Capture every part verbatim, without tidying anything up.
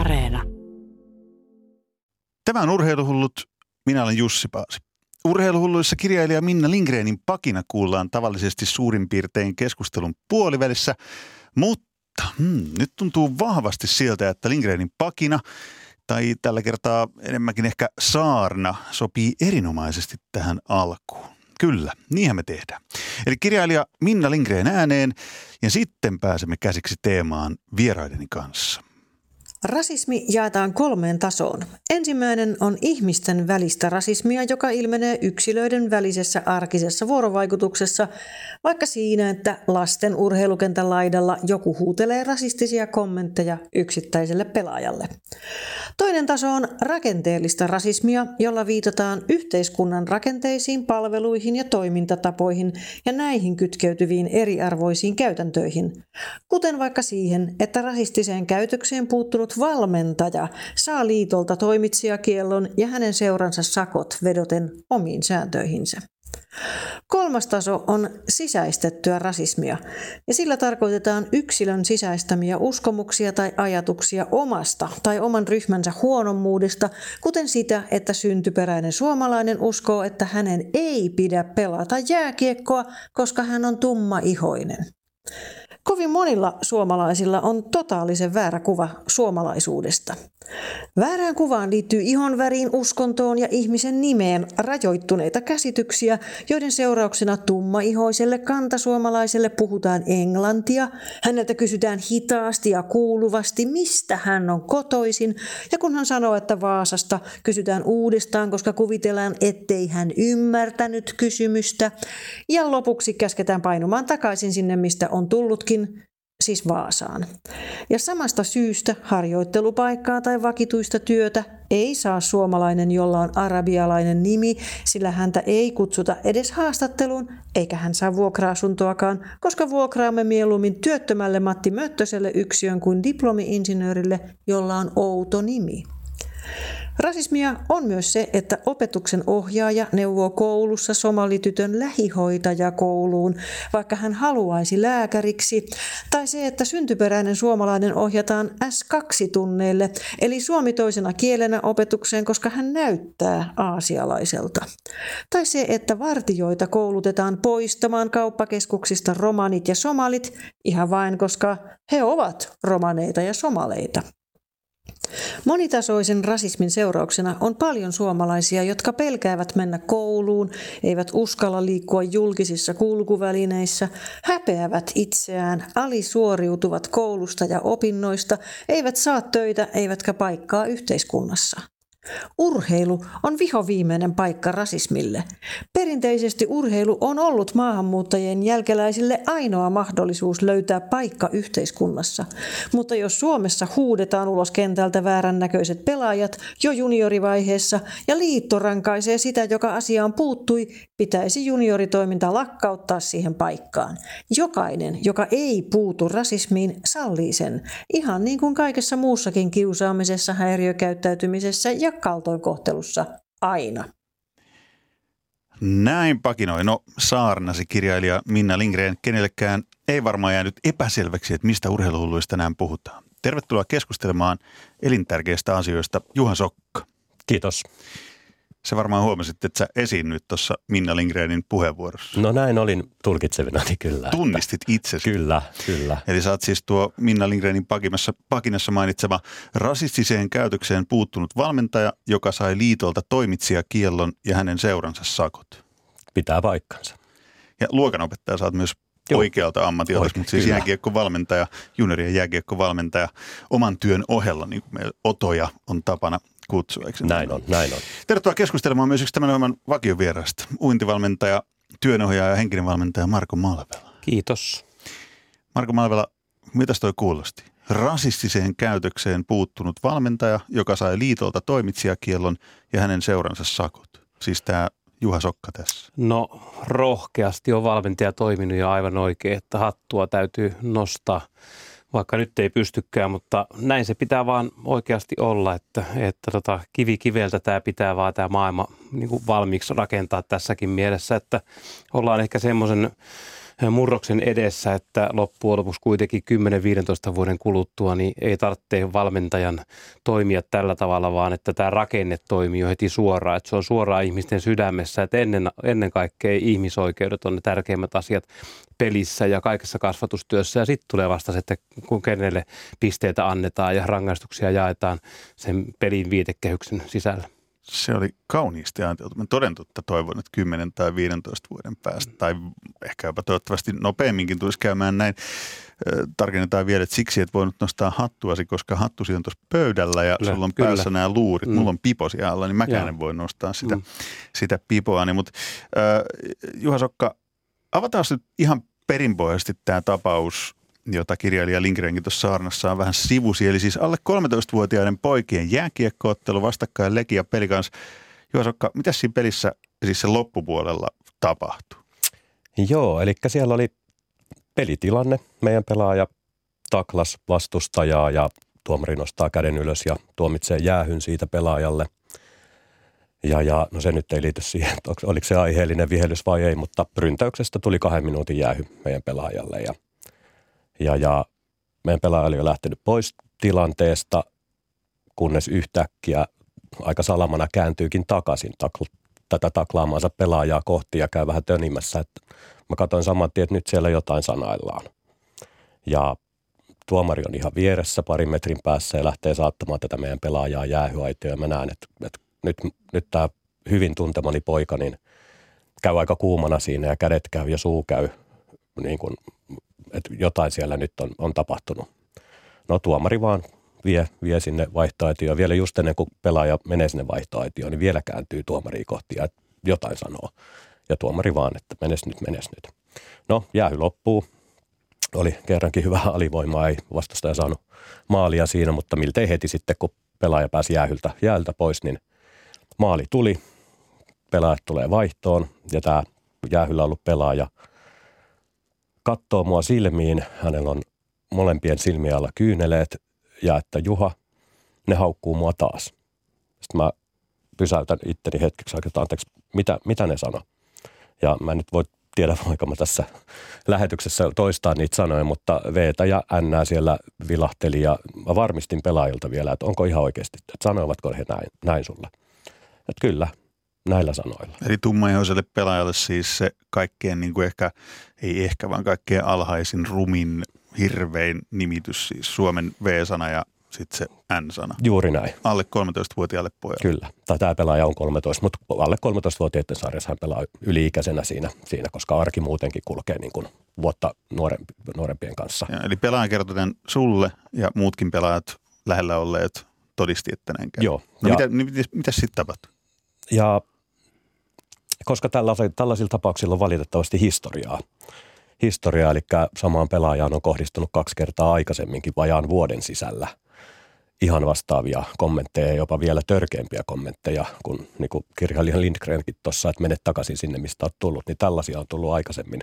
Areena. Tämä on Urheiluhullut. Minä olen Jussi Paasi. Urheiluhulluissa kirjailija Minna Lindgrenin pakina kuullaan tavallisesti suurin piirtein keskustelun puolivälissä, mutta hmm, nyt tuntuu vahvasti siltä, että Lindgrenin pakina, tai tällä kertaa enemmänkin ehkä saarna, sopii erinomaisesti tähän alkuun. Kyllä, niinhän me tehdään. Eli kirjailija Minna Lindgren ääneen, ja sitten pääsemme käsiksi teemaan vieraideni kanssa. Rasismi jaetaan kolmeen tasoon. Ensimmäinen on ihmisten välistä rasismia, joka ilmenee yksilöiden välisessä arkisessa vuorovaikutuksessa, vaikka siinä, että lasten urheilukentän laidalla joku huutelee rasistisia kommentteja yksittäiselle pelaajalle. Toinen taso on rakenteellista rasismia, jolla viitataan yhteiskunnan rakenteisiin, palveluihin ja toimintatapoihin ja näihin kytkeytyviin eriarvoisiin käytäntöihin, kuten vaikka siihen, että rasistiseen käytökseen puuttunut valmentaja saa liitolta toimitsijakiellon ja hänen seuransa sakot vedoten omiin sääntöihinsä. Kolmas taso on sisäistettyä rasismia, ja sillä tarkoitetaan yksilön sisäistämiä uskomuksia tai ajatuksia omasta tai oman ryhmänsä huonommuudesta, kuten sitä, että syntyperäinen suomalainen uskoo, että hänen ei pidä pelata jääkiekkoa, koska hän on tummaihoinen. Kovin monilla suomalaisilla on totaalisen väärä kuva suomalaisuudesta. Väärään kuvaan liittyy ihonväriin, uskontoon ja ihmisen nimeen rajoittuneita käsityksiä, joiden seurauksena tummaihoiselle kantasuomalaiselle puhutaan englantia, häneltä kysytään hitaasti ja kuuluvasti, mistä hän on kotoisin, ja kun hän sanoo, että Vaasasta, kysytään uudestaan, koska kuvitellaan, ettei hän ymmärtänyt kysymystä, ja lopuksi käsketään painumaan takaisin sinne, mistä on tullutkin, siis Vaasaan. Ja samasta syystä harjoittelupaikkaa tai vakituista työtä ei saa suomalainen, jolla on arabialainen nimi, sillä häntä ei kutsuta edes haastatteluun, eikä hän saa vuokra-asuntoakaan, koska vuokraamme mieluummin työttömälle Matti Möttöselle yksiön kuin diplomi-insinöörille, jolla on outo nimi. Rasismia on myös se, että opetuksen ohjaaja neuvoo koulussa somalitytön lähihoitajakouluun, vaikka hän haluaisi lääkäriksi, tai se, että syntyperäinen suomalainen ohjataan äs kaksi tunneille, eli suomi toisena kielenä opetukseen, koska hän näyttää aasialaiselta. Tai se, että vartijoita koulutetaan poistamaan kauppakeskuksista romanit ja somalit, ihan vain koska he ovat romaneita ja somaleita. Monitasoisen rasismin seurauksena on paljon suomalaisia, jotka pelkäävät mennä kouluun, eivät uskalla liikkua julkisissa kulkuvälineissä, häpeävät itseään, alisuoriutuvat koulusta ja opinnoista, eivät saa töitä eivätkä paikkaa yhteiskunnassa. Urheilu on vihoviimeinen paikka rasismille. Perinteisesti urheilu on ollut maahanmuuttajien jälkeläisille ainoa mahdollisuus löytää paikka yhteiskunnassa. Mutta jos Suomessa huudetaan ulos kentältä väärän näköiset pelaajat jo juniorivaiheessa ja liitto rankaisee sitä, joka asiaan puuttui, pitäisi junioritoiminta lakkauttaa siihen paikkaan. Jokainen, joka ei puutu rasismiin, sallii sen, ihan niin kuin kaikessa muussakin kiusaamisessa, häiriökäyttäytymisessä ja kaltoinkohtelussa aina. Näin pakinoi. No, saarnasi kirjailija Minna Lindgren. Kenellekään ei varmaan jäänyt epäselväksi, että mistä urheiluhulluista tänään puhutaan. Tervetuloa keskustelemaan elintärkeistä asioista, Juha Sokka. Kiitos. Sä varmaan huomasit, että sä esiinnyt tuossa Minna Lindgrenin puheenvuorossa. No näin olin tulkitsevinani, kyllä. Tunnistit itsesi. Kyllä, kyllä. Eli sä oot siis tuo Minna Lindgrenin pakinassa mainitsema rasistiseen käytökseen puuttunut valmentaja, joka sai liitolta toimitsijakiellon ja hänen seuransa sakot. Pitää paikkansa. Ja luokanopettaja sä oot myös Joo. oikealta ammatilta, mutta siis jääkiekkovalmentaja, juniorien jääkiekkovalmentaja oman työn ohella, niin kuin meillä otoja on tapana kutsua. Näin on, näin on. Tervetuloa keskustelemaan myös yksi tämän ohjelman vakiovierasta, uintivalmentaja, työnohjaaja ja henkinen valmentaja Marko Malvela. Kiitos. Marko Malvela, mitäs toi kuulosti? Rasistiseen käytökseen puuttunut valmentaja, joka sai liitolta toimitsijakiellon ja hänen seuransa sakot. Siis tämä Juha Sokka tässä. No rohkeasti on valmentaja toiminut ja aivan oikein, että hattua täytyy nostaa. Vaikka nyt ei pystykään, mutta näin se pitää vaan oikeasti olla, että, että tota, kivi kiveltä tämä pitää vaan tämä maailma niin kuin valmiiksi rakentaa tässäkin mielessä, että ollaan ehkä semmoisen murroksen edessä, että loppujen lopuksi kuitenkin kymmenen viisitoista vuoden kuluttua niin ei tarvitse valmentajan toimia tällä tavalla, vaan että tämä rakenne toimii jo heti suoraan. Että se on suoraan ihmisten sydämessä, että ennen, ennen kaikkea ihmisoikeudet on ne tärkeimmät asiat pelissä ja kaikessa kasvatustyössä, ja sitten tulee vasta se, että kun kenelle pisteitä annetaan ja rangaistuksia jaetaan sen pelin viitekehyksen sisällä. Se oli kauniisti ajateltu. Mä toden totta toivon, että kymmenen tai viisitoista vuoden päästä, tai ehkä jopa toivottavasti nopeamminkin tulisi käymään näin. Tarkennetaan vielä, että siksi et voinut nostaa hattuasi, koska hattusi on tuossa pöydällä ja kyllä, sulla on päässä kyllä nämä luurit. Mm. Mulla on piposi alla, niin mäkään en voi nostaa sitä, mm. sitä pipoani. Mut, äh, Juha Sokka, avataan nyt ihan perinpohjaisesti tämä tapaus, jota kirjailija Lindgrenkin tuossa saarnassa on vähän sivusi. Eli siis alle kolmetoistavuotiaiden poikien jääkiekkoottelu vastakkain Legia Pelicans. Juha Sokka, mitä siinä pelissä siis se loppupuolella tapahtui? Joo, eli siellä oli pelitilanne. Meidän pelaaja taklas vastustajaa ja tuomari nostaa käden ylös ja tuomitsee jäähyn siitä pelaajalle. Ja, ja no se nyt ei liity siihen, oliko se aiheellinen vihelys vai ei, mutta ryntäyksestä tuli kahden minuutin jäähy meidän pelaajalle ja Ja, ja meidän pelaaja oli jo lähtenyt pois tilanteesta, kunnes yhtäkkiä aika salamana kääntyykin takaisin takl- tätä taklaamaansa pelaajaa kohti ja käy vähän tönimässä. Et mä katsoin saman tien, että nyt siellä jotain sanaillaan. Ja tuomari on ihan vieressä parin metrin päässä ja lähtee saattamaan tätä meidän pelaajaa jäähyaitoon. Ja mä näen, että, että nyt, nyt tämä hyvin tuntemani poika niin käy aika kuumana siinä ja kädet käy ja suu käy niin kuin, että jotain siellä nyt on, on tapahtunut. No tuomari vaan vie, vie sinne vaihtoaitioon. Vielä just ennen kuin pelaaja menee sinne vaihtoaitioon, niin vielä kääntyy tuomaria kohti ja jotain sanoo. Ja tuomari vaan, että menes nyt, menes nyt. No jäähy loppuu. Oli kerrankin hyvää alivoimaa, ei vastustaja saanut maalia siinä, mutta miltei heti sitten, kun pelaaja pääsi jäähyltä, jäähyltä pois, niin maali tuli. Pelaajat tulee vaihtoon ja tämä jäähyllä ollut pelaaja kattoo mua silmiin, hänellä on molempien silmien alla kyyneleet ja että Juha, ne haukkuu mua taas. Sitten mä pysäytän itteni hetkeksi aikaa, anteeksi, mitä, mitä ne sano? Ja mä en nyt voi tiedä, vaikka mä tässä lähetyksessä toistaan niitä sanoja, mutta V:tä ja N:ää siellä vilahteli ja mä varmistin pelaajilta vielä, että onko ihan oikeasti, että sanoivatko he näin, näin sulle? Että kyllä. Näillä sanoilla. Eli tummaihoiselle pelaajalle siis se kaikkein, niin kuin ehkä, ei ehkä, vaan kaikkein alhaisin, rumin, hirvein nimitys, siis Suomen V-sana ja sitten se N-sana. Juuri näin. Alle kolmetoistavuotiaalle pojalle. Kyllä. Tai tämä pelaaja on kolmetoista, mutta alle kolmetoistavuotiaiden sarjassa hän pelaa yli-ikäisenä siinä, siinä koska arki muutenkin kulkee niin kuin vuotta nuorempi, nuorempien kanssa. Ja, eli pelaaja kertoi tämän sulle ja muutkin pelaajat lähellä olleet todisti, että näin käy. Joo. No ja, mitä, mitä, mitä sitten tapahtui? Ja koska tällaisilla tapauksilla on valitettavasti historiaa. Historiaa, eli samaan pelaajaan on kohdistunut kaksi kertaa aikaisemminkin vajaan vuoden sisällä. Ihan vastaavia kommentteja, jopa vielä törkeämpiä kommentteja, kun niin kuin kirjailija Lindgrenkin tuossa, että mene takaisin sinne, mistä olet tullut. Niin tällaisia on tullut aikaisemmin,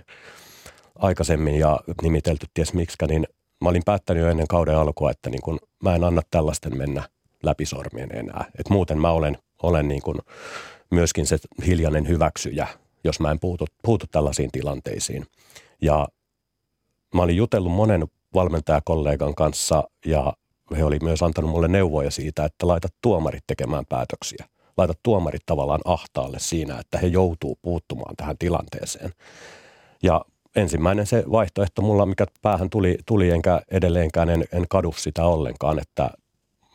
aikaisemmin ja nimitelty ties miksikä. Niin mä olin päättänyt jo ennen kauden alkua, että niin kun mä en anna tällaisten mennä läpi sormien enää. Et muuten mä olen, olen niin kuin myöskin se hiljainen hyväksyjä, jos mä en puutu, puutu tällaisiin tilanteisiin. Ja mä olin jutellut monen valmentajakollegan kanssa ja he oli myös antanut mulle neuvoja siitä, että laita tuomarit tekemään päätöksiä. Laita tuomarit tavallaan ahtaalle siinä, että he joutuu puuttumaan tähän tilanteeseen. Ja ensimmäinen se vaihtoehto mulla, mikä päähän tuli, tuli enkä edelleenkään en, en kadu sitä ollenkaan, että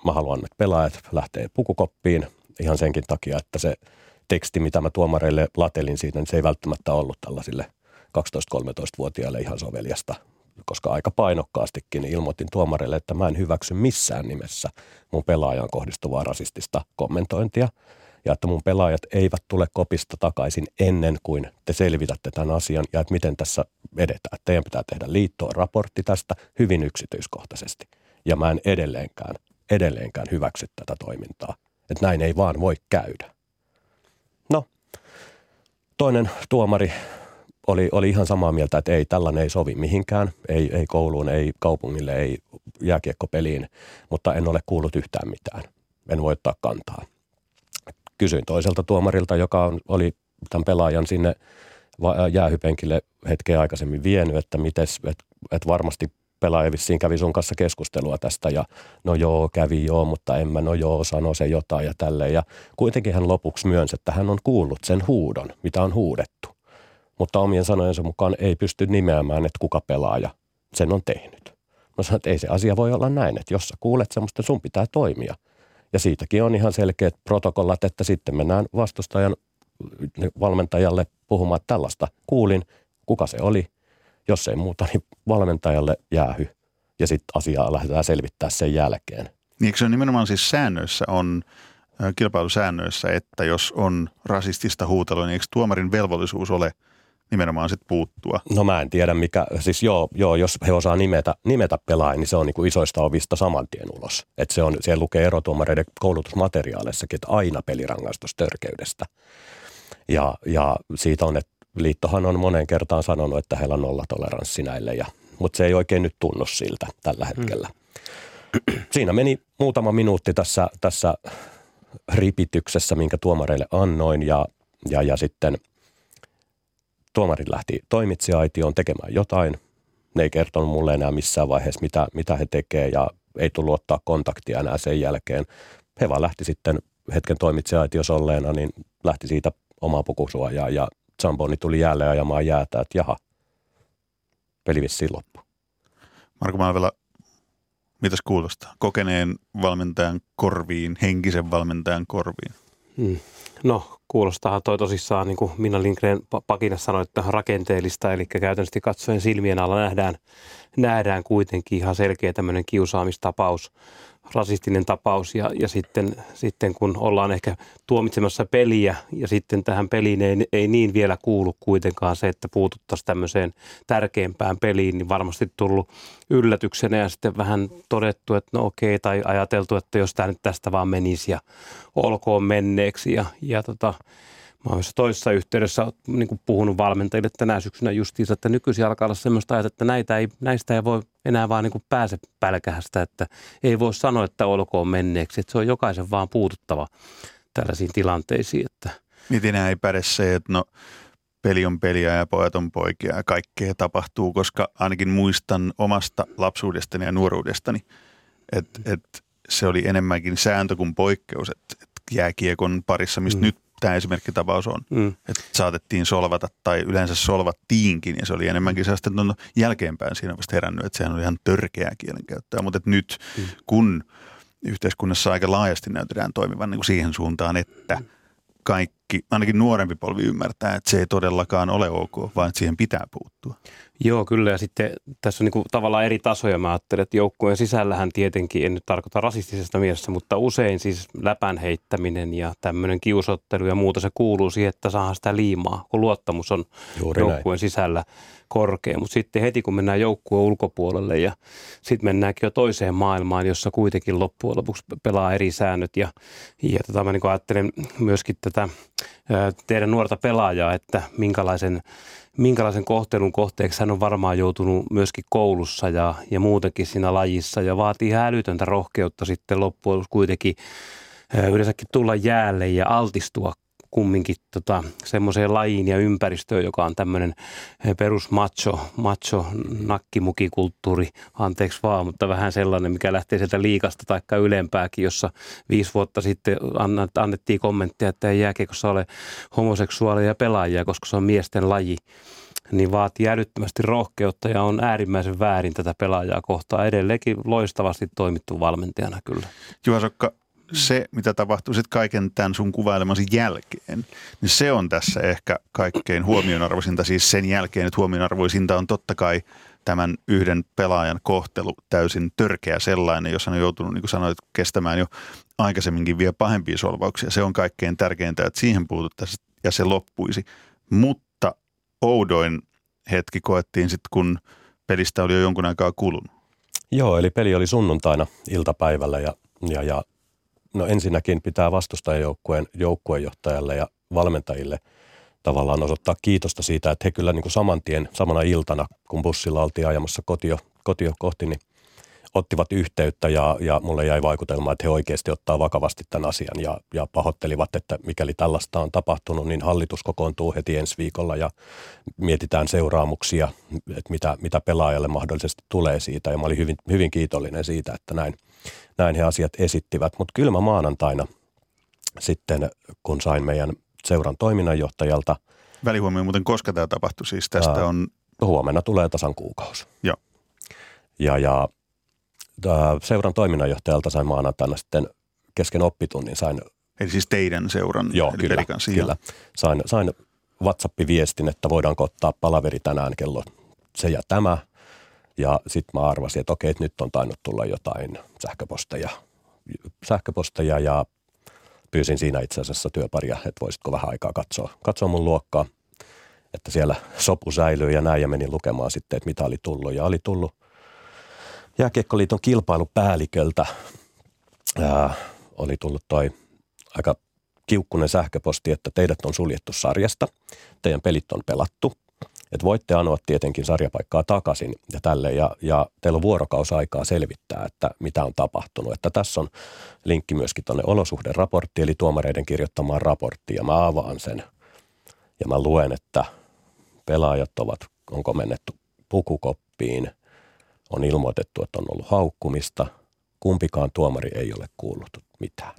mä haluan, että pelaajat lähtee pukukoppiin ihan senkin takia, että se teksti, mitä mä tuomareille latelin siitä, niin se ei välttämättä ollut tällaisille kaksitoista-kolmetoistavuotiaille ihan soveliasta, koska aika painokkaastikin ilmoitin tuomareille, että mä en hyväksy missään nimessä mun pelaajaan kohdistuvaa rasistista kommentointia ja että mun pelaajat eivät tule kopista takaisin ennen kuin te selvitätte tämän asian ja että miten tässä edetään. Teidän pitää tehdä liittoon raportti tästä hyvin yksityiskohtaisesti ja mä en edelleenkään, edelleenkään hyväksy tätä toimintaa. Että näin ei vaan voi käydä. No, toinen tuomari oli, oli ihan samaa mieltä, että ei, tällainen ei sovi mihinkään. Ei, ei kouluun, ei kaupungille, ei jääkiekkopeliin, mutta en ole kuullut yhtään mitään. En voi ottaa kantaa. Kysyin toiselta tuomarilta, joka oli tämän pelaajan sinne jäähypenkille hetkeä aikaisemmin vienyt, että mites, et, et varmasti pelaaja vissiin kävi sun kanssa keskustelua tästä ja no joo, kävi joo, mutta en mä, no joo, sano se jotain ja tälleen. Ja kuitenkin hän lopuksi myönsi, että hän on kuullut sen huudon, mitä on huudettu, mutta omien sanojensa mukaan ei pysty nimeämään, että kuka pelaaja sen on tehnyt. Mä sanoin, että ei se asia voi olla näin, että jos sä kuulet semmoista, sun pitää toimia. Ja siitäkin on ihan selkeät protokollat, että sitten mennään vastustajan valmentajalle puhumaan tällaista. Kuulin, kuka se oli. Jos ei muuta, niin valmentajalle jäähy. Ja sitten asiaa lähdetään selvittämään sen jälkeen. Niin, eikö se on nimenomaan siis säännöissä on, kilpailusäännöissä, että jos on rasistista huutelua, niin eikö tuomarin velvollisuus ole nimenomaan sitten puuttua? No mä en tiedä mikä, siis joo, joo jos he osaa nimetä, nimetä pelaajan, niin se on niinku isoista ovista saman tien ulos. Että se on, siellä lukee erotuomareiden koulutusmateriaaleissakin, että aina pelirangaistus törkeydestä. Ja, ja siitä on, että liittohan on monen kertaan sanonut, että heillä on nollatoleranssi näille, ja, mutta se ei oikein nyt tunnu siltä tällä hetkellä. Mm. Siinä meni muutama minuutti tässä, tässä ripityksessä, minkä tuomareille annoin, ja, ja, ja sitten tuomarit lähti toimitsijaitioon tekemään jotain. Ne ei kertonut mulle enää missään vaiheessa, mitä, mitä he tekevät, ja ei tullut ottaa kontaktia enää sen jälkeen. He vaan lähti sitten hetken toimitsijaitiossa olleena, niin lähti siitä omaa pukusuojaa, ja Zamboni tuli jälleen ajamaan jäätä, että jaha, peli vissiin loppu. Marko Malvela, mitäs kuulostaa? Kokeneen valmentajan korviin, henkisen valmentajan korviin. Hmm. No, kuulostaa toi tosissaan, niin kuin Minna Lindgren pakinassa sanoi, että rakenteellista, eli käytännössä katsoen silmien alla nähdään, nähdään kuitenkin ihan selkeä tämmöinen kiusaamistapaus, rasistinen tapaus, ja, ja sitten, sitten kun ollaan ehkä tuomitsemassa peliä, ja sitten tähän peliin ei, ei niin vielä kuulu kuitenkaan se, että puututtaisiin tämmöiseen tärkeimpään peliin, niin varmasti tullut yllätyksenä ja sitten vähän todettu, että no okei, tai ajateltu, että jos tämä nyt tästä vaan menisi ja olkoon menneeksi, ja, ja tota, mä oon toisessa yhteydessä niin kuin puhunut valmentajille tänä syksynä justiinsa, että nykyisin alkaa olla semmoista ajat, että näitä ei, näistä ei voi enää vaan niin kuin pääse pälkähästä, että ei voi sanoa, että olkoon menneeksi. Että se on jokaisen vaan puututtava tällaisiin tilanteisiin. Että miten ei päde se, että no peli on peliä ja pojat on poikia ja kaikkea tapahtuu, koska ainakin muistan omasta lapsuudestani ja nuoruudestani, että, että se oli enemmänkin sääntö kuin poikkeus, että, että jääkiekon parissa, mistä mm. nyt tämä esimerkkitapaus on, mm. että saatettiin solvata tai yleensä solvattiinkin ja se oli enemmänkin sellaista, että no, jälkeenpäin siinä on vasta herännyt, että sehän oli ihan törkeää kielenkäyttöä, mutta että nyt mm. kun yhteiskunnassa aika laajasti näytetään toimivan niin kuin siihen suuntaan, että kaikki, ainakin nuorempi polvi ymmärtää, että se ei todellakaan ole ok, vaan että siihen pitää puuttua. Joo, kyllä. Ja sitten tässä on niin kuin tavallaan eri tasoja. Mä ajattelen, että joukkueen sisällähän tietenkin, en nyt tarkoita rasistisesta mielessä, mutta usein siis läpän heittäminen ja tämmöinen kiusottelu ja muuta, se kuuluu siihen, että saadaan sitä liimaa, kun luottamus on juuri joukkueen näin sisällä korkea. Mutta sitten heti, kun mennään joukkueen ulkopuolelle ja sitten mennäänkin jo toiseen maailmaan, jossa kuitenkin loppujen lopuksi pelaa eri säännöt. Ja, ja tota, mä niin kuin ajattelen myöskin tätä teidän nuorta pelaajaa, että minkälaisen Minkälaisen kohtelun kohteeksi hän on varmaan joutunut myöskin koulussa ja, ja muutenkin siinä lajissa, ja vaatii ihan älytöntä rohkeutta sitten loppujen kuitenkin yleensäkin tulla jäälle ja altistua kumminkin tota, semmoiseen lajiin ja ympäristöön, joka on tämmöinen perus macho, macho nakkimukikulttuuri, anteeksi vaan, mutta vähän sellainen, mikä lähtee sieltä liikasta taikka ylempääkin, jossa viisi vuotta sitten annettiin kommentteja, että ei jääkiekossa ole homoseksuaaleja pelaajia, koska se on miesten laji, niin vaatii älyttömästi rohkeutta ja on äärimmäisen väärin tätä pelaajaa kohtaan. Edelleenkin loistavasti toimittu valmentajana kyllä. Juha Sokka, se, mitä tapahtuu sitten kaiken tämän sun kuvailemasi jälkeen, niin se on tässä ehkä kaikkein huomionarvoisinta. Siis sen jälkeen, että huomionarvoisinta on totta kai tämän yhden pelaajan kohtelu, täysin törkeä sellainen, jossa on joutunut, niin kuin sanoit, kestämään jo aikaisemminkin vielä pahempia solvauksia. Se on kaikkein tärkeintä, että siihen puututtaisiin ja se loppuisi. Mutta oudoin hetki koettiin sitten, kun pelistä oli jo jonkun aikaa kulunut. Joo, eli peli oli sunnuntaina iltapäivällä ja ja, ja no ensinnäkin pitää vastustajajoukkueen joukkuejohtajalle ja valmentajille tavallaan osoittaa kiitosta siitä, että he kyllä niin kuin saman tien, samana iltana, kun bussilla oltiin ajamassa kotio, kotio kohti, niin ottivat yhteyttä ja, ja mulle jäi vaikutelma, että he oikeasti ottaa vakavasti tämän asian ja, ja pahoittelivat, että mikäli tällaista on tapahtunut, niin hallitus kokoontuu heti ensi viikolla ja mietitään seuraamuksia, että mitä, mitä pelaajalle mahdollisesti tulee siitä. Ja mä olin hyvin, hyvin kiitollinen siitä, että näin, näin he asiat esittivät. Mutta kyllä mä maanantaina sitten, kun sain meidän seuran toiminnanjohtajalta. Välihuomio muuten, koska tämä tapahtui siis? Tästä on... Huomenna tulee tasan kuukausi. Joo. Ja, ja seuran toiminnanjohtajalta sain maanantaina sitten kesken oppitunnin. Sain, eli siis teidän seuran? Joo, eli kyllä. kyllä. Sain, sain WhatsApp-viestin, että voidaanko ottaa palaveri tänään kello se ja tämä. Ja sitten mä arvasin, että okei, että nyt on tainnut tulla jotain sähköposteja, sähköposteja ja pyysin siinä itse asiassa työparia, että voisitko vähän aikaa katsoa, katsoa mun luokkaa, että siellä sopu säilyy ja näin, ja menin lukemaan sitten, että mitä oli tullut. Ja oli tullut Jääkiekkoliiton kilpailupäälliköltä, ää, oli tullut toi aika kiukkunen sähköposti, että teidät on suljettu sarjasta, teidän pelit on pelattu, että voitte anoa tietenkin sarjapaikkaa takaisin ja tälleen, ja, ja teillä on vuorokausaikaa selvittää, että mitä on tapahtunut. Että tässä on linkki myöskin tuonne olosuhderaporttiin, eli tuomareiden kirjoittamaan raporttiin, ja mä avaan sen, ja mä luen, että pelaajat ovat, onko mennetty pukukoppiin, on ilmoitettu, että on ollut haukkumista, kumpikaan tuomari ei ole kuullut mitään.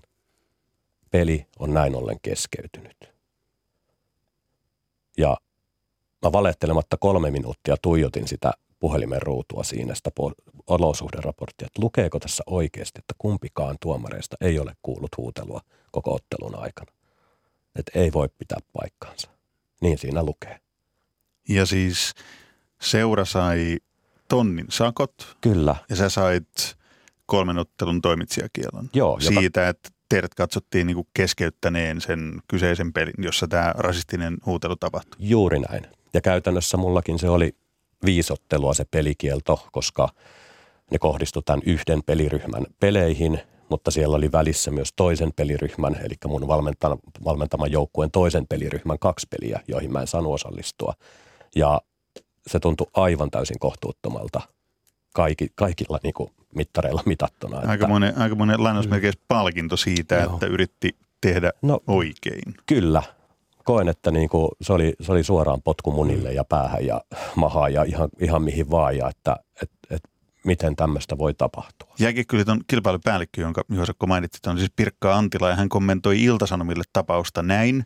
Peli on näin ollen keskeytynyt. Ja mä valettelematta kolme minuuttia tuijotin sitä puhelimen ruutua siinä, sitä olosuhderaporttia, että lukeeko tässä oikeasti, että kumpikaan tuomareista ei ole kuullut huutelua koko ottelun aikana. Että ei voi pitää paikkaansa. Niin siinä lukee. Ja siis seura sai tonnin sakot. Kyllä. Ja sä sait kolmen ottelun toimitsijakielon. Joo. Joka... Siitä, että teidät katsottiin niin kuin keskeyttäneen sen kyseisen pelin, jossa tämä rasistinen huutelu tapahtui. Juuri näin. Ja käytännössä mullakin se oli viisottelua se pelikielto, koska ne kohdistui tämän yhden peliryhmän peleihin, mutta siellä oli välissä myös toisen peliryhmän, eli mun valmentaman, valmentaman joukkueen toisen peliryhmän kaksi peliä, joihin mä en saanut osallistua. Ja se tuntui aivan täysin kohtuuttomalta kaikki, kaikilla niin kuin mittareilla mitattuna. Että... Aikamoinen, aikamoinen lainausmerkeissä palkinto siitä, no. että yritti tehdä no, oikein. Kyllä. Koen, että niin kuin se, oli, se oli suoraan potku munille ja päähän ja mahaan ja ihan, ihan mihin vaan, ja että et, et, miten tämmöistä voi tapahtua. Jääkiekkoliiton kilpailupäällikkö, jonka Juha Sokka mainitsit, on siis Pirkka Antila, ja hän kommentoi Ilta-Sanomille tapausta näin.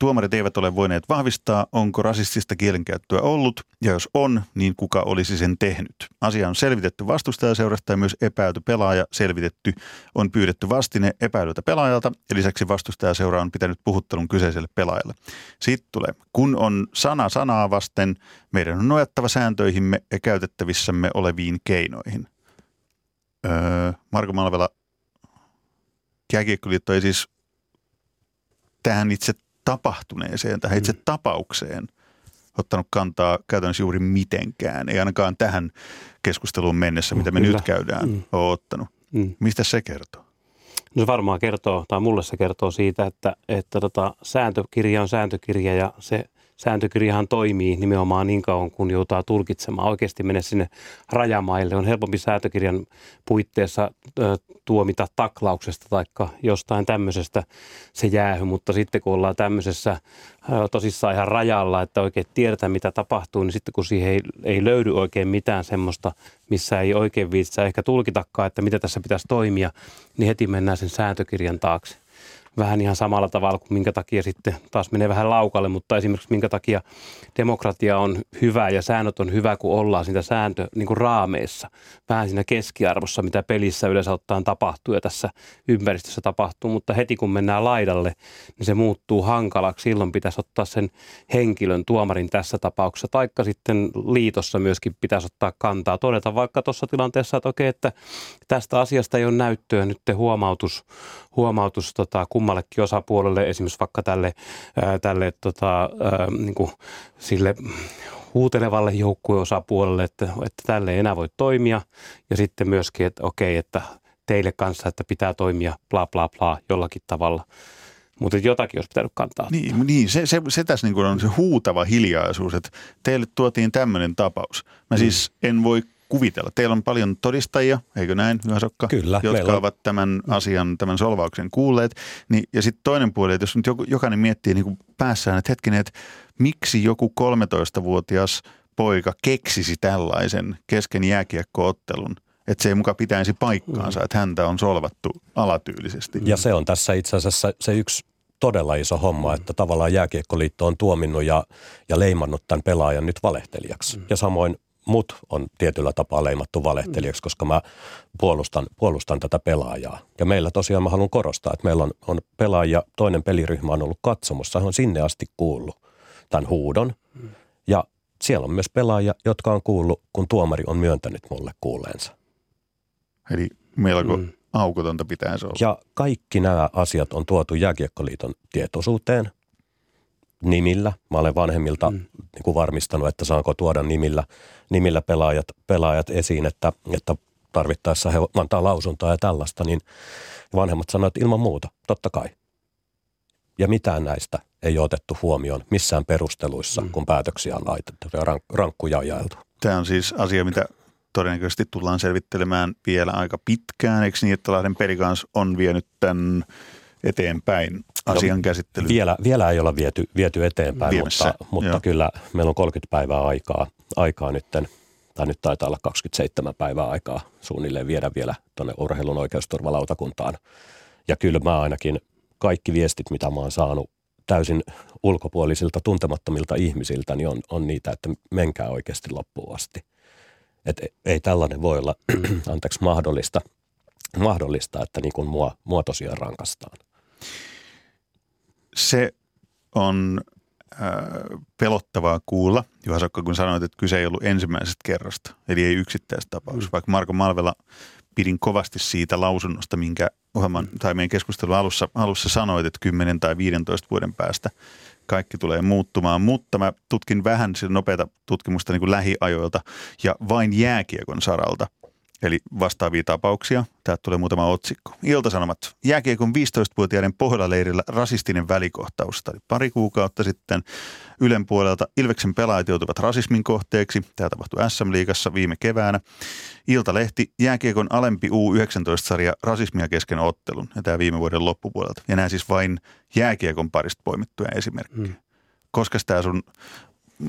Tuomarit eivät ole voineet vahvistaa, onko rasistista kielenkäyttöä ollut, ja jos on, niin kuka olisi sen tehnyt. Asia on selvitetty vastustajaseurasta ja myös epäilty pelaaja selvitetty. On pyydetty vastine epäilyltä pelaajalta, ja lisäksi vastustajaseura on pitänyt puhuttelun kyseiselle pelaajalle. Sitten tulee, kun on sana sanaa vasten, meidän on nojattava sääntöihimme ja käytettävissämme oleviin keinoihin. Öö, Marko Malvela, Jääkiekkoliitto ei siis tähän itse tapahtuneeseen tai itse tapaukseen ottanut kantaa käytännössä juuri mitenkään. Ei ainakaan tähän keskusteluun mennessä, mitä me Kyllä. nyt käydään, mm. ole ottanut. Mm. Mistä se kertoo? No se varmaan kertoo, tai mulle se kertoo siitä, että, että tota, sääntökirja on sääntökirja, ja se sääntökirjahan toimii nimenomaan niin kauan, kun joutaa tulkitsemaan. Oikeasti mene sinne rajamaille. On helpompi sääntökirjan puitteissa ö, tuomita taklauksesta tai jostain tämmöisestä se jäähy, mutta sitten kun ollaan tämmöisessä ö, tosissaan ihan rajalla, että oikein tiedetään mitä tapahtuu, niin sitten kun siihen ei, ei löydy oikein mitään semmoista, missä ei oikein viitsä ehkä tulkitakaan, että mitä tässä pitäisi toimia, niin heti mennään sen sääntökirjan taakse. Vähän ihan samalla tavalla kuin minkä takia sitten taas menee vähän laukalle, mutta esimerkiksi minkä takia demokratia on hyvä ja säännöt on hyvä, kun ollaan siinä sääntö, niin kuin raameissa. Vähän siinä keskiarvossa, mitä pelissä yleensä ottaen tapahtuu ja tässä ympäristössä tapahtuu, mutta heti kun mennään laidalle, niin se muuttuu hankalaksi. Silloin pitäisi ottaa sen henkilön, tuomarin tässä tapauksessa, taikka sitten liitossa myöskin pitäisi ottaa kantaa. Todeta vaikka tuossa tilanteessa, että okei, että tästä asiasta ei ole näyttöä, nyt te huomautus, huomautus tota, kummallekin osapuolelle, esimerkiksi vaikka tälle, ää, tälle tota, ää, niin kuin sille huutelevalle joukkueen osapuolelle, että, että tälle ei enää voi toimia. Ja sitten myöskin, että okei, että teille kanssa, että pitää toimia bla bla bla jollakin tavalla. Mutta jotakin olisi pitänyt kantaa. Niin, niin se, se, se tässä niin kuin on se huutava hiljaisuus, että teille tuotiin tämmöinen tapaus. Mä siis mm. en voi kuvitella. Teillä on paljon todistajia, eikö näin, Juha Sokka? Kyllä. Jotka ovat tämän asian, tämän solvauksen kuulleet. Niin, ja sitten toinen puoli, että jos nyt jokainen miettii niin kuin päässään, että hetkinen, että miksi joku kolmetoistavuotias poika keksisi tällaisen kesken jääkiekko-ottelun, että se ei muka pitäisi paikkaansa, että häntä on solvattu alatyylisesti. Ja se on tässä itse asiassa se yksi todella iso homma, että tavallaan Jääkiekkoliitto on tuominnut ja, ja leimannut tämän pelaajan nyt valehtelijaksi. Ja samoin mut on tietyllä tapaa leimattu valehtelijaksi, koska mä puolustan, puolustan tätä pelaajaa. Ja meillä tosiaan mä haluan korostaa, että meillä on, on pelaaja, toinen peliryhmä on ollut katsomossa, hän on sinne asti kuullut tämän huudon. Ja siellä on myös pelaajia, jotka on kuullut, kun tuomari on myöntänyt mulle kuulleensa. Eli melko mm. aukotonta pitäisi olla. Ja kaikki nämä asiat on tuotu Jääkiekkoliiton tietoisuuteen nimillä. Mä olen vanhemmilta mm. niin kuin varmistanut, että saanko tuoda nimillä, nimillä pelaajat, pelaajat esiin, että, että tarvittaessa he antaa lausuntoa ja tällaista. Niin vanhemmat sanoivat, että ilman muuta, totta kai. Ja mitään näistä ei ole otettu huomioon missään perusteluissa, mm. kun päätöksiä on laitettu ja rank, rankkuja on jaeltu. Tämä on siis asia, mitä todennäköisesti tullaan selvittelemään vielä aika pitkään, eikö niin, että Lahden Pelicans on vienyt tämän eteenpäin asian no, käsittelyyn? Vielä, vielä ei olla viety, viety eteenpäin, Viemessä, mutta, mutta kyllä meillä on kolmekymmentä päivää aikaa, aikaa nytten, tai nyt taitaa olla kaksikymmentäseitsemän päivää aikaa suunnilleen viedä vielä tuonne urheilun oikeusturvalautakuntaan. Ja kyllä mä ainakin kaikki viestit, mitä mä oon saanut täysin ulkopuolisilta, tuntemattomilta ihmisiltä, niin on, on niitä, että menkää oikeasti loppuun asti. Että ei tällainen voi olla, anteeksi, mahdollista, mahdollista, että niin kuin mua, mua tosiaan rankastaan. Se on äh, pelottavaa kuulla, Juha Sokka, kun sanoit, että kyse ei ollut ensimmäisestä kerrasta, eli ei yksittäistä tapauksesta. Vaikka Marko Malvela, pidin kovasti siitä lausunnosta, minkä ohjelman tai meidän keskustelun alussa, alussa sanoit, että kymmenen tai viidentoista vuoden päästä kaikki tulee muuttumaan, mutta mä tutkin vähän sitä nopeata tutkimusta niin kuin lähiajoilta ja vain jääkiekon saralta. Eli vastaavia tapauksia. Täältä tulee muutama otsikko. Ilta-Sanomat. Jääkiekon viisitoistavuotiaiden Pohjola-leirillä rasistinen välikohtaus. Tämä oli pari kuukautta sitten. Ylen puolelta Ilveksen pelaajat joutuvat rasismin kohteeksi. Tämä tapahtui äs äm-liigassa viime keväänä. Iltalehti. Jääkiekon alempi U yhdeksäntoista -sarja rasismia kesken ottelun. Ja tämä viime vuoden loppupuolelta. Ja nämä siis vain jääkiekon parista poimittuja esimerkkejä. Hmm. Koska tämä sun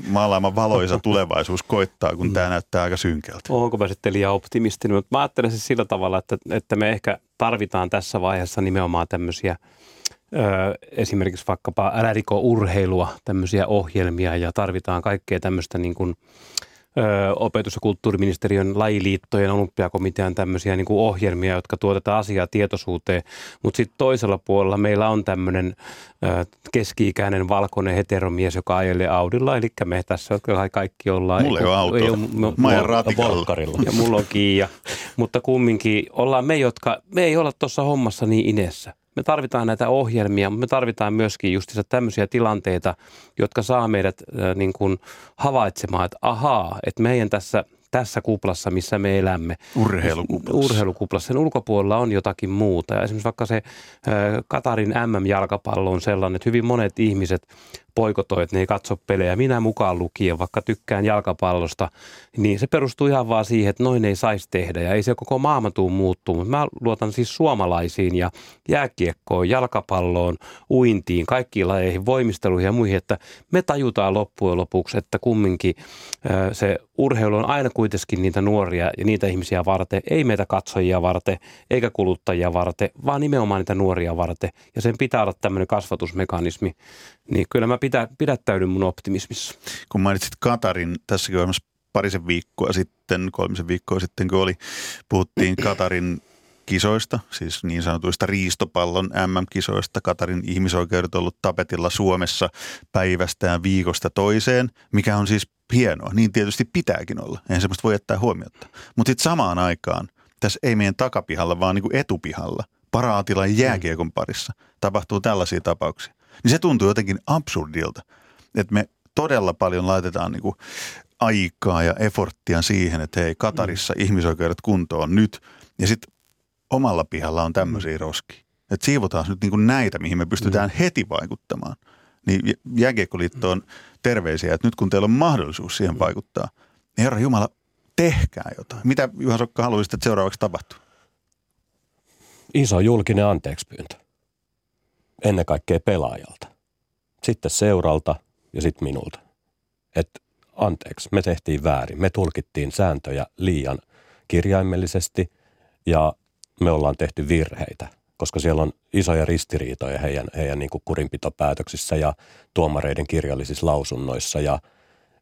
maailman valoisa tulevaisuus koittaa, kun tämä näyttää aika synkältä. Onko mä sitten liian optimistinen? Mutta mä ajattelen siis sillä tavalla, että, että me ehkä tarvitaan tässä vaiheessa nimenomaan tämmöisiä, ö, esimerkiksi vaikkapa älä riko urheilua, tämmöisiä ohjelmia ja tarvitaan kaikkea tämmöistä niin kuin ö, opetus- ja kulttuuriministeriön, lajiliittojen, olympiakomitean tämmöisiä niin kuin ohjelmia, jotka tuotetaan asiaa tietoisuuteen. Mutta sitten toisella puolella meillä on tämmöinen keski-ikäinen valkoinen heteromies, joka ajelee Audilla, eli me tässä kaikki ollaan. Mulla ei ole autoa, mä ajan ratikalla. Ja mulla on Kiia, mutta kumminkin ollaan me, jotka, me ei olla tuossa hommassa niin inessä. Me tarvitaan näitä ohjelmia, mutta me tarvitaan myöskin justiinsa tämmöisiä tilanteita, jotka saa meidät äh, niin kuin havaitsemaan, että ahaa, että meidän tässä, tässä kuplassa, missä me elämme. Urheilukuplassa. Urheilukuplassa. Sen ulkopuolella on jotakin muuta. Ja esimerkiksi vaikka se äh, Katarin äm äm-jalkapallo on sellainen, että hyvin monet ihmiset poikotoi, että ne ei katso pelejä. Minä mukaan lukien, vaikka tykkään jalkapallosta, niin se perustuu ihan vaan siihen, että noin ei saisi tehdä ja ei se koko maailma tuu muuttuu. Mutta mä luotan siis suomalaisiin ja jääkiekkoon, jalkapalloon, uintiin, kaikkiin lajeihin, voimisteluihin ja muihin, että me tajutaan loppujen lopuksi, että kumminkin se urheilu on aina kuitenkin niitä nuoria ja niitä ihmisiä varten, ei meitä katsojia varten, eikä kuluttajia varten, vaan nimenomaan niitä nuoria varten. Ja sen pitää olla tämmöinen kasvatusmekanismi. Niin kyllä mä Pidä, pidättäydyn mun optimismissa. Kun mainitsit Katarin, tässäkin olemassa parisen viikkoa sitten, kolmisen viikkoa sitten, kun oli, puhuttiin Katarin kisoista, siis niin sanotuista riistopallon äm äm-kisoista. Katarin ihmisoikeudet on ollut tapetilla Suomessa päivästään viikosta toiseen, mikä on siis hienoa. Niin tietysti pitääkin olla. Eihän semmoista voi jättää huomiota. Mutta sitten samaan aikaan, tässä ei meidän takapihalla, vaan niin kuin etupihalla, paraatilan jääkiekon parissa tapahtuu tällaisia tapauksia. Niin se tuntuu jotenkin absurdilta, että me todella paljon laitetaan niinku aikaa ja eforttia siihen, että hei, Katarissa mm. ihmisoikeudet kuntoon nyt. Ja sitten omalla pihalla on tämmöisiä roskia. Että siivotaan nyt niinku näitä, mihin me pystytään mm. heti vaikuttamaan. Niin Jääkiekkoliitto on terveisiä, että nyt kun teillä on mahdollisuus siihen vaikuttaa, niin Herra Jumala, tehkää jotain. Mitä Juha Sokka haluaisit, että seuraavaksi tapahtuu? Iso julkinen anteekspyyntö. Ennen kaikkea pelaajalta. Sitten seuralta ja sitten minulta. Että anteeksi, me tehtiin väärin. Me tulkittiin sääntöjä liian kirjaimellisesti ja me ollaan tehty virheitä, koska siellä on isoja ristiriitoja heidän, heidän niin kuin kurinpitopäätöksissä ja tuomareiden kirjallisissa lausunnoissa. Ja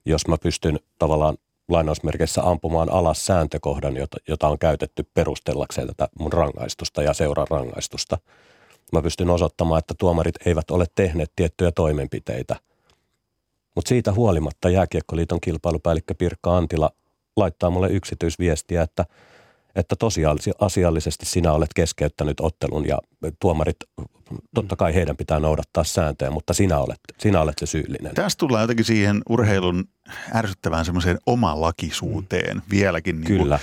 jos mä pystyn tavallaan lainausmerkeissä ampumaan alas sääntökohdan, jota, jota on käytetty perustellakseen tätä mun rangaistusta ja seuran rangaistusta, mä pystyn osoittamaan, että tuomarit eivät ole tehneet tiettyjä toimenpiteitä. Mutta siitä huolimatta Jääkiekkoliiton kilpailupäällikkö Pirkka Antila laittaa mulle yksityisviestiä, että, että tosiasiallisesti sinä olet keskeyttänyt ottelun ja tuomarit, totta kai heidän pitää noudattaa sääntöjä, mutta sinä olet, sinä olet se syyllinen. Tästä tullaan jotenkin siihen urheilun ärsyttävään semmoiseen omalakisuuteen mm. vieläkin niin kuin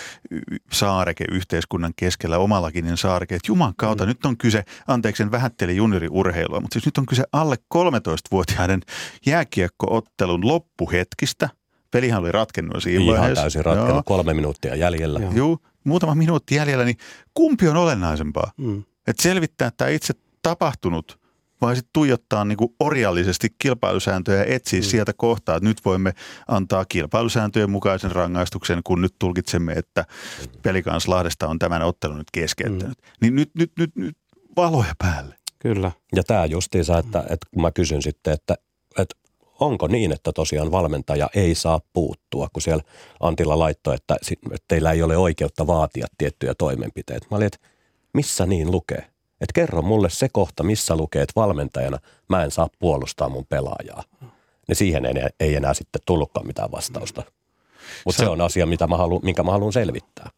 saareke yhteiskunnan keskellä, omalakinen saareke. Että juman kautta mm. nyt on kyse, anteeksi en vähätteli junioriurheilua, mutta siis nyt on kyse alle kolmetoistavuotiaiden jääkiekko-ottelun loppuhetkistä. Pelihan oli ratkennut siinä Ihan vaiheessa. Ihan täysin ratkennut, Joo. kolme minuuttia jäljellä. Joo. Joo, muutama minuutti jäljellä, niin kumpi on olennaisempaa? Mm. Että selvittää tämä itse tapahtunut vai sitten tuijottaa niinku orjallisesti kilpailusääntöjä ja etsiä mm. sieltä kohtaa, että nyt voimme antaa kilpailusääntöjen mukaisen rangaistuksen, kun nyt tulkitsemme, että Pelicans Lahdesta on tämän ottelun nyt keskeyttänyt. Mm. Niin nyt, nyt, nyt, nyt valoja päälle. Kyllä. Ja tämä justiinsa, että, että kun mä kysyn sitten, että, että onko niin, että tosiaan valmentaja ei saa puuttua, kun siellä Antila laittoi, että, että teillä ei ole oikeutta vaatia tiettyjä toimenpiteitä. Mä olin, että missä niin lukee? Että kerro mulle se kohta, missä lukee, että valmentajana mä en saa puolustaa mun pelaajaa. Ja siihen ei, ei enää sitten tullutkaan mitään vastausta. Mutta se on asia, mitä mä haluun, minkä mä haluan selvittää.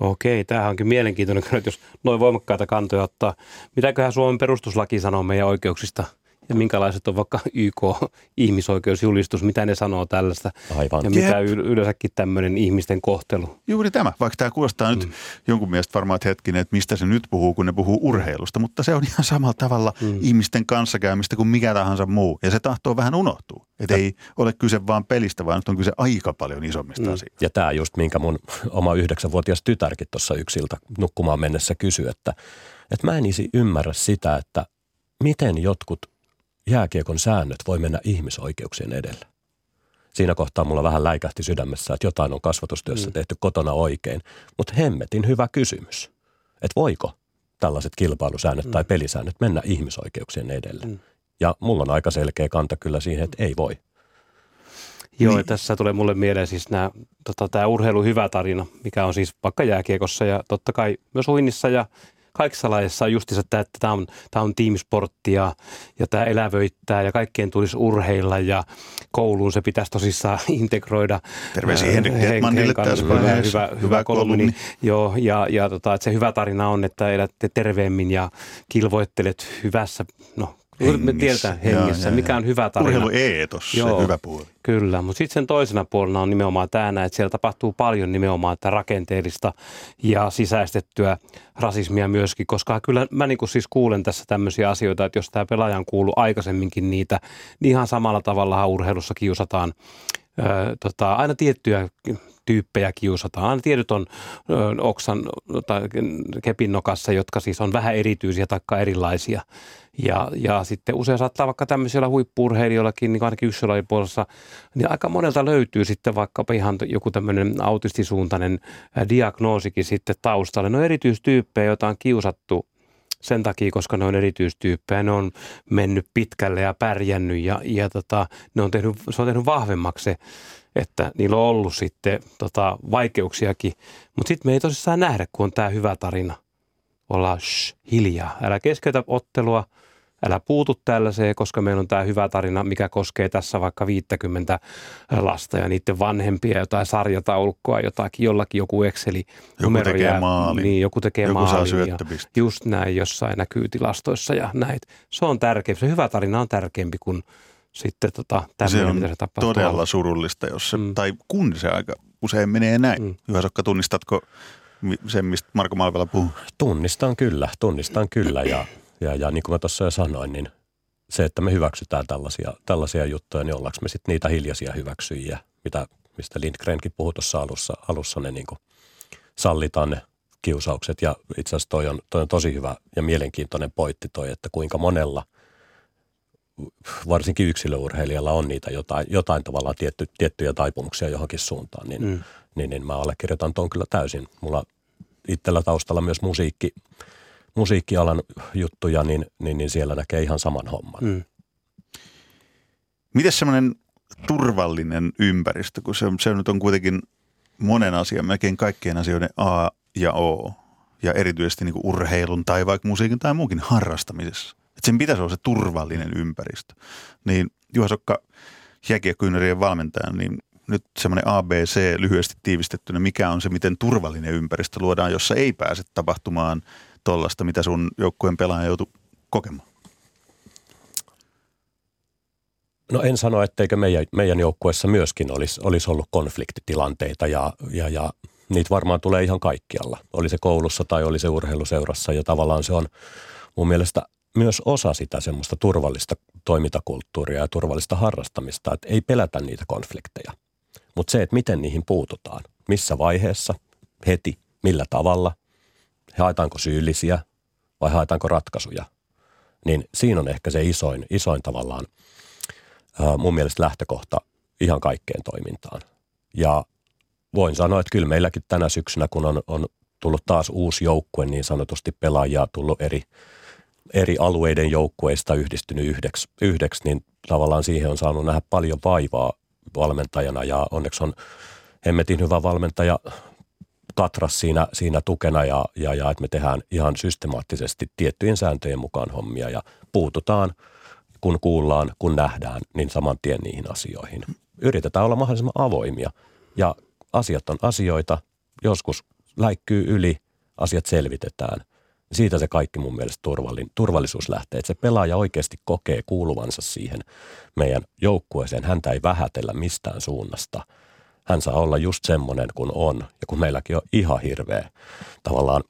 Okei, tämähän onkin mielenkiintoinen, jos noin voimakkaita kantoja ottaa. Mitäköhän Suomen perustuslaki sanoo meidän oikeuksista? Ja minkälaiset on vaikka Y K-ihmisoikeusjulistus, mitä ne sanoo tällaista. Aivan. Ja mitä yleensäkin tämmöinen ihmisten kohtelu. Juuri tämä, vaikka tämä kuulostaa mm. nyt jonkun mielestä varmaan hetkinen, että mistä se nyt puhuu, kun ne puhuu urheilusta. Mutta se on ihan samalla tavalla mm. ihmisten kanssakäymistä kuin mikä tahansa muu. Ja se tahtoo vähän unohtua. Että ei ole kyse vaan pelistä, vaan nyt on kyse aika paljon isommista mm. asioista. Ja tämä just, minkä mun oma yhdeksänvuotias tytärkin tuossa yksiltä nukkumaan mennessä kysyi, että, että mä en isi ymmärrä sitä, että miten jotkut jääkiekon säännöt voi mennä ihmisoikeuksien edellä. Siinä kohtaa mulla vähän läikähti sydämessä, että jotain on kasvatustyössä mm. tehty kotona oikein. Mutta hemmetin hyvä kysymys, että voiko tällaiset kilpailusäännöt mm. tai pelisäännöt mennä ihmisoikeuksien edellä. Mm. Ja mulla on aika selkeä kanta kyllä siihen, että ei voi. Joo, niin. Tässä tulee mulle mieleen siis nämä, tota, tämä urheilu hyvä tarina, mikä on siis vaikka jääkiekossa ja totta kai myös huinnissa ja kaikissa lajeissa on justiinsa, että tämä on, tämä on tiimisportti ja, ja tämä elävöittää ja kaikkien tulisi urheilla ja kouluun se pitäisi tosissaan integroida. Terveisiä Henrik Detmanille tässä vaiheessa. Hyvä, hyvä kolumni. kolumni. Joo, ja, ja tota, että se hyvä tarina on, että elät terveemmin ja kilvoittelet hyvässä, no hengissä. Me tiedetään hengessä, ja, ja, mikä on hyvä tarina. Urheilueetos, se hyvä puoli. Kyllä, mutta sitten sen toisena puolena on nimenomaan tämä, että siellä tapahtuu paljon nimenomaan tätä rakenteellista ja sisäistettyä rasismia myöskin, koska kyllä mä niin kuin siis kuulen tässä tämmöisiä asioita, että jos tämä pelaajan kuuluu aikaisemminkin niitä, niin ihan samalla tavallahan urheilussa kiusataan. Öö, tota, aina tiettyjä tyyppejä kiusataan. Aina tietyt on ö, oksan tai kepin nokassa, jotka siis on vähän erityisiä taikka erilaisia. Ja, ja sitten usein saattaa vaikka tämmöisillä huippu-urheilijoillakin, niin ainakin yksilöpuolessa, niin aika monelta löytyy sitten vaikkapa ihan joku tämmöinen autistisuuntainen diagnoosikin sitten taustalle. Ne on erityistyyppejä, joita on kiusattu sen takia, koska ne on erityistyyppejä, ne on mennyt pitkälle ja pärjännyt ja, ja tota, ne on tehnyt, se on tehnyt vahvemmaksi se, että niillä on ollut sitten tota, vaikeuksiakin. Mutta sitten me ei tosissaan nähdä, kun on tämä hyvä tarina. Ollaan shh, hiljaa. Älä keskeytä ottelua, älä puutu tällaiseen, koska meillä on tämä hyvä tarina, mikä koskee tässä vaikka viittäkymmentä lasta ja niiden vanhempia, jotain sarjataulukkoa, jotakin, jollakin joku Exceli. Joku tekee maalin. Niin, joku tekee joku maalin. Joku saa syöttämistä. Just näin jossain näkyy tilastoissa ja näin. Se on tärkeämpi. Se hyvä tarina on tärkeämpi kuin sitten tota, tämmöinen, mitä se tapahtuu. Se on todella surullista, jos se, mm. tai kun se aika usein menee näin. Mm. Juha Sokka, tunnistatko sen, mistä Marko Malvela puhuu? Tunnistan kyllä, tunnistan kyllä ja Ja, ja niin kuin mä tuossa jo sanoin, niin se, että me hyväksytään tällaisia, tällaisia juttuja, niin ollaanko me sitten niitä hiljaisia hyväksyjiä, mitä mistä Lindgrenkin puhui tuossa alussa, alussa ne niin kuin sallitaan ne kiusaukset. Ja itse asiassa toi on, toi on tosi hyvä ja mielenkiintoinen pointti toi, että kuinka monella, varsinkin yksilöurheilijalla on niitä jotain, jotain tavallaan tietty, tiettyjä taipumuksia johonkin suuntaan, niin, mm. niin, niin mä allekirjoitan tuon kyllä täysin. Mulla itsellä taustalla myös musiikki, musiikkialan juttuja, niin, niin, niin siellä näkee ihan saman homman. Mm. Mites semmoinen turvallinen ympäristö, kun se, se nyt on kuitenkin monen asian, melkein kaikkien asioiden A ja O, ja erityisesti niin kuin urheilun tai vaikka musiikin tai muukin harrastamisessa. Että sen pitäisi olla se turvallinen ympäristö. Niin Juha Sokka, jääkiekkojuuniorien valmentaja, niin nyt semmoinen A B C lyhyesti tiivistettynä, mikä on se, miten turvallinen ympäristö luodaan, jossa ei pääse tapahtumaan tollaista, mitä sun joukkueen pelaaja joutuu kokemaan? No en sano, etteikö meidän, meidän joukkueessa myöskin olisi, olisi ollut konfliktitilanteita ja, ja, ja niitä varmaan tulee ihan kaikkialla. Oli se koulussa tai oli se urheiluseurassa ja tavallaan se on mun mielestä myös osa sitä semmoista turvallista toimintakulttuuria ja turvallista harrastamista, että ei pelätä niitä konflikteja. Mutta se, että miten niihin puututaan, missä vaiheessa, heti, millä tavalla, haetaanko syyllisiä vai haetaanko ratkaisuja, niin siinä on ehkä se isoin, isoin tavallaan ää, mun mielestä lähtökohta ihan kaikkeen toimintaan. Ja voin sanoa, että kyllä meilläkin tänä syksynä, kun on, on tullut taas uusi joukkue, niin sanotusti pelaajia tullut eri eri alueiden joukkueista yhdistynyt yhdeksi, yhdeksi, niin tavallaan siihen on saanut nähdä paljon vaivaa valmentajana ja onneksi on hemmetin hyvä valmentaja Katras siinä, siinä tukena ja, ja, ja että me tehdään ihan systemaattisesti tiettyjen sääntöjen mukaan hommia ja puututaan, kun kuullaan, kun nähdään, niin saman tien niihin asioihin. Yritetään olla mahdollisimman avoimia ja asiat on asioita, joskus läikkyy yli, asiat selvitetään. Siitä se kaikki mun mielestä turvallisuus lähtee, että se pelaaja oikeasti kokee kuuluvansa siihen meidän joukkueeseen. Häntä ei vähätellä mistään suunnasta. Hän saa olla just semmoinen kuin on. Ja kun meilläkin on ihan hirveä tavallaan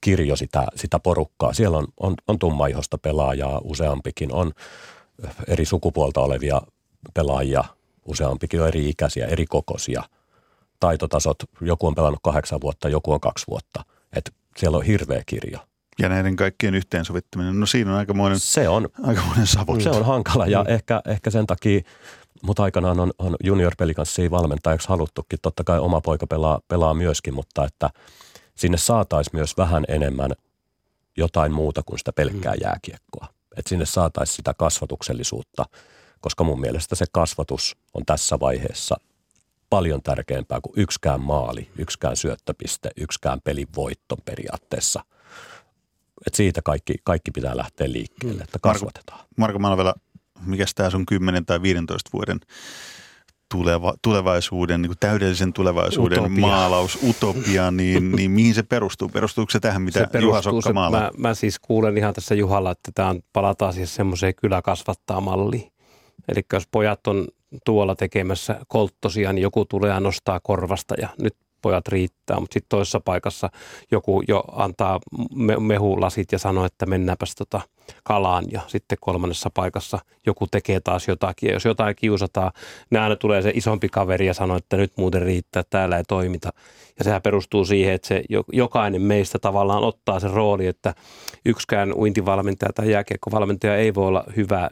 kirjo sitä, sitä porukkaa. Siellä on, on, on tummaihosta pelaajaa useampikin, on eri sukupuolta olevia pelaajia, useampikin on eri ikäisiä, eri kokoisia. Taitotasot, joku on pelannut kahdeksan vuotta, joku on kaksi vuotta. Että siellä on hirveä kirja. Ja näiden kaikkien yhteensovittaminen, no siinä on aikamoinen, se on, aikamoinen savot. Se on hankala ja mm. ehkä, ehkä sen takia, mutta aikanaan on, on junior Pelicansia valmentajaksi haluttukin. Totta kai oma poika pelaa, pelaa myöskin, mutta että sinne saataisiin myös vähän enemmän jotain muuta kuin sitä pelkkää mm. jääkiekkoa. Että sinne saataisiin sitä kasvatuksellisuutta, koska mun mielestä se kasvatus on tässä vaiheessa paljon tärkeämpää kuin yksikään maali, yksikään syöttöpiste, yksikään pelin voitto periaatteessa. Et siitä kaikki, kaikki pitää lähteä liikkeelle, että kasvatetaan. Marko, Marko Malvela, mikäs tämä sun kymmenen tai viidentoista vuoden tuleva, tulevaisuuden, niin kuin täydellisen tulevaisuuden utopia. Maalaus, utopia, niin, niin mihin se perustuu? Perustuuko se tähän, mitä se perustuu, Juha Sokka maalaa? Mä, mä siis kuulen ihan tässä Juhalla, että tämä on, palataan siis semmoiseen kyläkasvattaa malliin. Eli jos pojat on tuolla tekemässä kolttosia, niin joku tulee ja nostaa korvasta ja nyt pojat riittää, mutta sitten toisessa paikassa joku jo antaa mehulasit ja sanoo, että mennäänpäs tota kalaan ja sitten kolmannessa paikassa joku tekee taas jotakin ja jos jotain kiusataan, niin aina tulee se isompi kaveri ja sanoo, että nyt muuten riittää, täällä ei toimita ja sehän perustuu siihen, että se jokainen meistä tavallaan ottaa sen rooli, että yksikään uintivalmentaja tai jääkiekkovalmentaja ei voi olla hyvä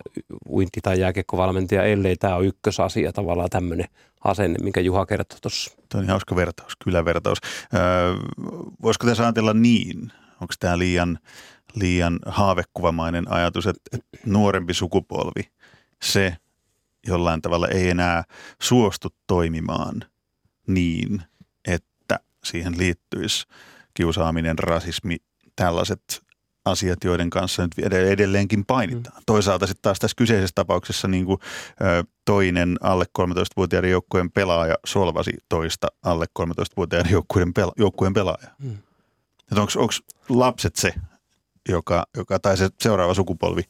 uinti- tai jääkiekkovalmentaja, ellei tämä ole ykkösasia tavallaan tämmöinen asenne, minkä Juha kertoi tuossa. Tuo on ihan hauska vertaus, kylävertaus. Öö, voisiko tässä ajatella niin? Onko tämä liian, liian haavekuvamainen ajatus, että nuorempi sukupolvi, se jollain tavalla ei enää suostu toimimaan niin, että siihen liittyisi kiusaaminen, rasismi, tällaiset asiat, joiden kanssa nyt edelleenkin painitaan. Mm. Toisaalta sitten taas tässä kyseisessä tapauksessa niin kuin, ö, toinen alle kolmetoistavuotiaiden joukkueen pelaaja solvasi toista alle kolmetoistavuotiaiden joukkueen, pela- joukkueen pelaaja. Mm. Onko lapset se, joka, joka, tai se seuraava sukupolvi,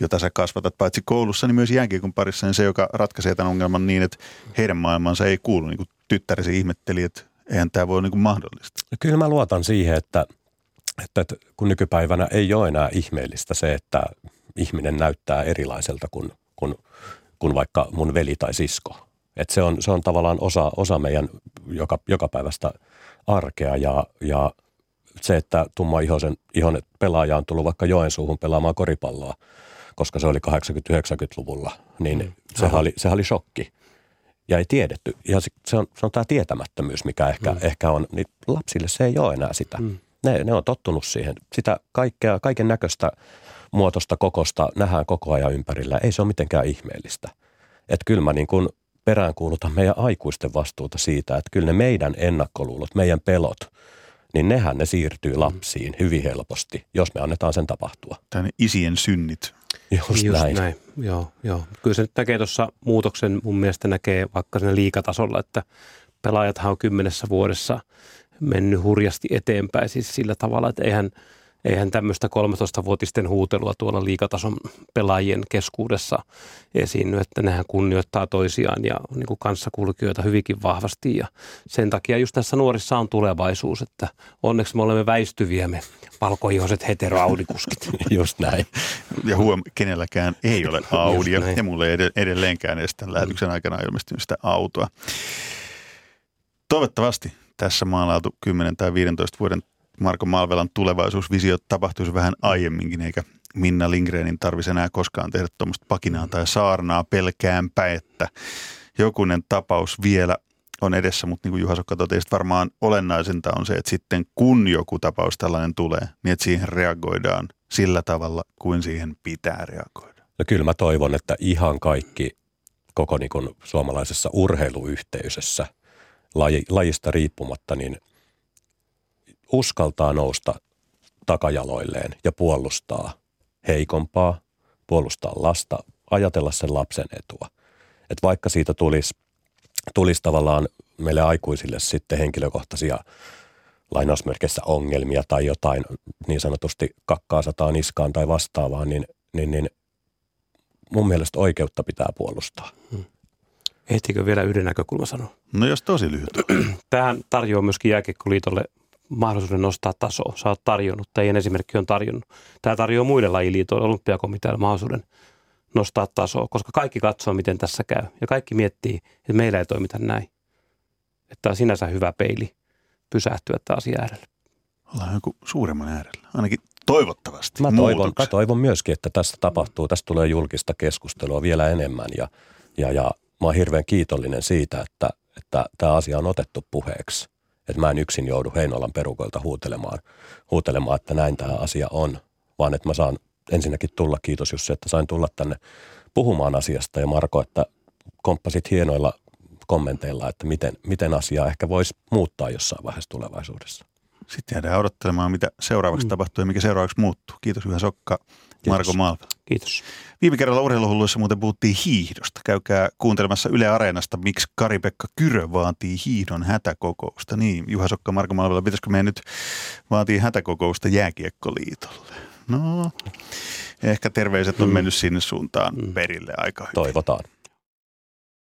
jota sä kasvatat paitsi koulussa, niin myös jääkiekon parissa, niin se, joka ratkaisee tämän ongelman niin, että heidän maailmansa ei kuulu. Niin kuin tyttäresi ihmetteli, että eihän tämä voi niin kuin mahdollista. Kyllä mä luotan siihen, että Että, että kun nykypäivänä ei ole enää ihmeellistä se, että ihminen näyttää erilaiselta kuin, kuin, kuin vaikka mun veli tai sisko. Että se on, se on tavallaan osa, osa meidän joka, jokapäiväistä arkea ja, ja se, että tumma ihosen, ihonen pelaaja on tullut vaikka Joensuuhun pelaamaan koripalloa, koska se oli kahdeksankymmentä-yhdeksänkymmentäluvulla, niin mm. sehän, oli, sehän oli shokki. Ja ei tiedetty. Ja se on, se on tämä tietämättömyys, mikä ehkä, mm. ehkä on. Niin lapsille se ei ole enää sitä. Mm. Ne, ne on tottunut siihen. Sitä kaikkea, kaiken näköistä muotosta, kokosta nähdään koko ajan ympärillä. Ei se ole mitenkään ihmeellistä. Että kyllä mä niin kuin peräänkuulutan meidän aikuisten vastuuta siitä, että kyllä ne meidän ennakkoluulot, meidän pelot, niin nehän ne siirtyy lapsiin hyvin helposti, jos me annetaan sen tapahtua. Tänne isien synnit. Just, Just näin. näin. Joo, joo. Kyllä se nyt näkee tuossa muutoksen, mun mielestä näkee vaikka siinä liigatasolla, että pelaajathan on kymmenessä vuodessa mennyt hurjasti eteenpäin siis sillä tavalla, että eihän, eihän tämmöistä kolmetoistavuotisten huutelua tuolla liigatason pelaajien keskuudessa esiinny, että nehän kunnioittaa toisiaan ja niin kuin kanssakulkijoita hyvinkin vahvasti ja sen takia just tässä nuorissa on tulevaisuus, että onneksi me olemme väistyviä me valkoihoiset heteroaudikuskit. Just näin. Ja huom, kenelläkään ei ole Audia ja mulle ei edelleenkään edes tämän lähetyksen aikana ilmestynyt sitä autoa. Toivottavasti tässä maalailtu kymmenen tai viidentoista vuoden Marko Malvelan tulevaisuusvisio tapahtuisi vähän aiemminkin, eikä Minna Lindgrenin tarvitsisi enää koskaan tehdä tuommoista pakinaa tai saarnaa pelkäänpä, että jokunen tapaus vielä on edessä, mutta niin kuin Juha Sokka totesi, varmaan olennaisinta on se, että sitten kun joku tapaus tällainen tulee, niin että siihen reagoidaan sillä tavalla, kuin siihen pitää reagoida. No kyllä mä toivon, että ihan kaikki koko niin kuin suomalaisessa urheiluyhteisössä laji, lajista riippumatta, niin uskaltaa nousta takajaloilleen ja puolustaa heikompaa, puolustaa lasta, ajatella sen lapsen etua. Et vaikka siitä tulisi, tulisi tavallaan meille aikuisille sitten henkilökohtaisia lainausmerkeissä ongelmia tai jotain niin sanotusti kakkaa sataa niskaan tai vastaavaa, niin, niin, niin mun mielestä oikeutta pitää puolustaa. Hmm. Ehtikö vielä yhden näkökulman sanoa? No jos tosi lyhyt. Tähän tarjoaa myöskin Jääkiekkoliitolle mahdollisuuden nostaa tasoa. Sä oot tarjonnut, teidän esimerkki on tarjonnut. Tämä tarjoaa muille lajiliitoille, olympiakomitealle mahdollisuuden nostaa tasoa, koska kaikki katsoo, miten tässä käy. Ja kaikki miettii, että meillä ei toimita näin. Että on sinänsä hyvä peili pysähtyä tämän asian äärelle. Ollaan joku suuremman äärellä, ainakin toivottavasti. Mä toivon, mä toivon myöskin, että tässä tapahtuu, tässä tulee julkista keskustelua vielä enemmän. Ja, ja, ja mä oon hirveän kiitollinen siitä, että, että tämä asia on otettu puheeksi. Että mä en yksin joudu Heinolan perukoilta huutelemaan, huutelemaan, että näin tämä asia on, vaan että mä saan ensinnäkin tulla, kiitos Jussi, että sain tulla tänne puhumaan asiasta. Ja Marko, että komppasit hienoilla kommenteilla, että miten, miten asiaa ehkä voisi muuttaa jossain vaiheessa tulevaisuudessa. Sitten jäädään odottelemaan, mitä seuraavaksi mm. tapahtuu ja mikä seuraavaksi muuttuu. Kiitos Juha Sokka, Marko Malvela. Kiitos. Viime kerralla Urheiluhulluissa muuten puhuttiin hiihdosta. Käykää kuuntelemassa Yle Areenasta, miksi Kari-Pekka Kyrö vaatii hiihdon hätäkokousta. Niin, Juha Sokka, Marko Malvela, pitäisikö meidän nyt vaatii hätäkokousta Jääkiekkoliitolle? No, ehkä terveiset on mennyt sinne suuntaan mm. perille aika hyvin. Toivotaan.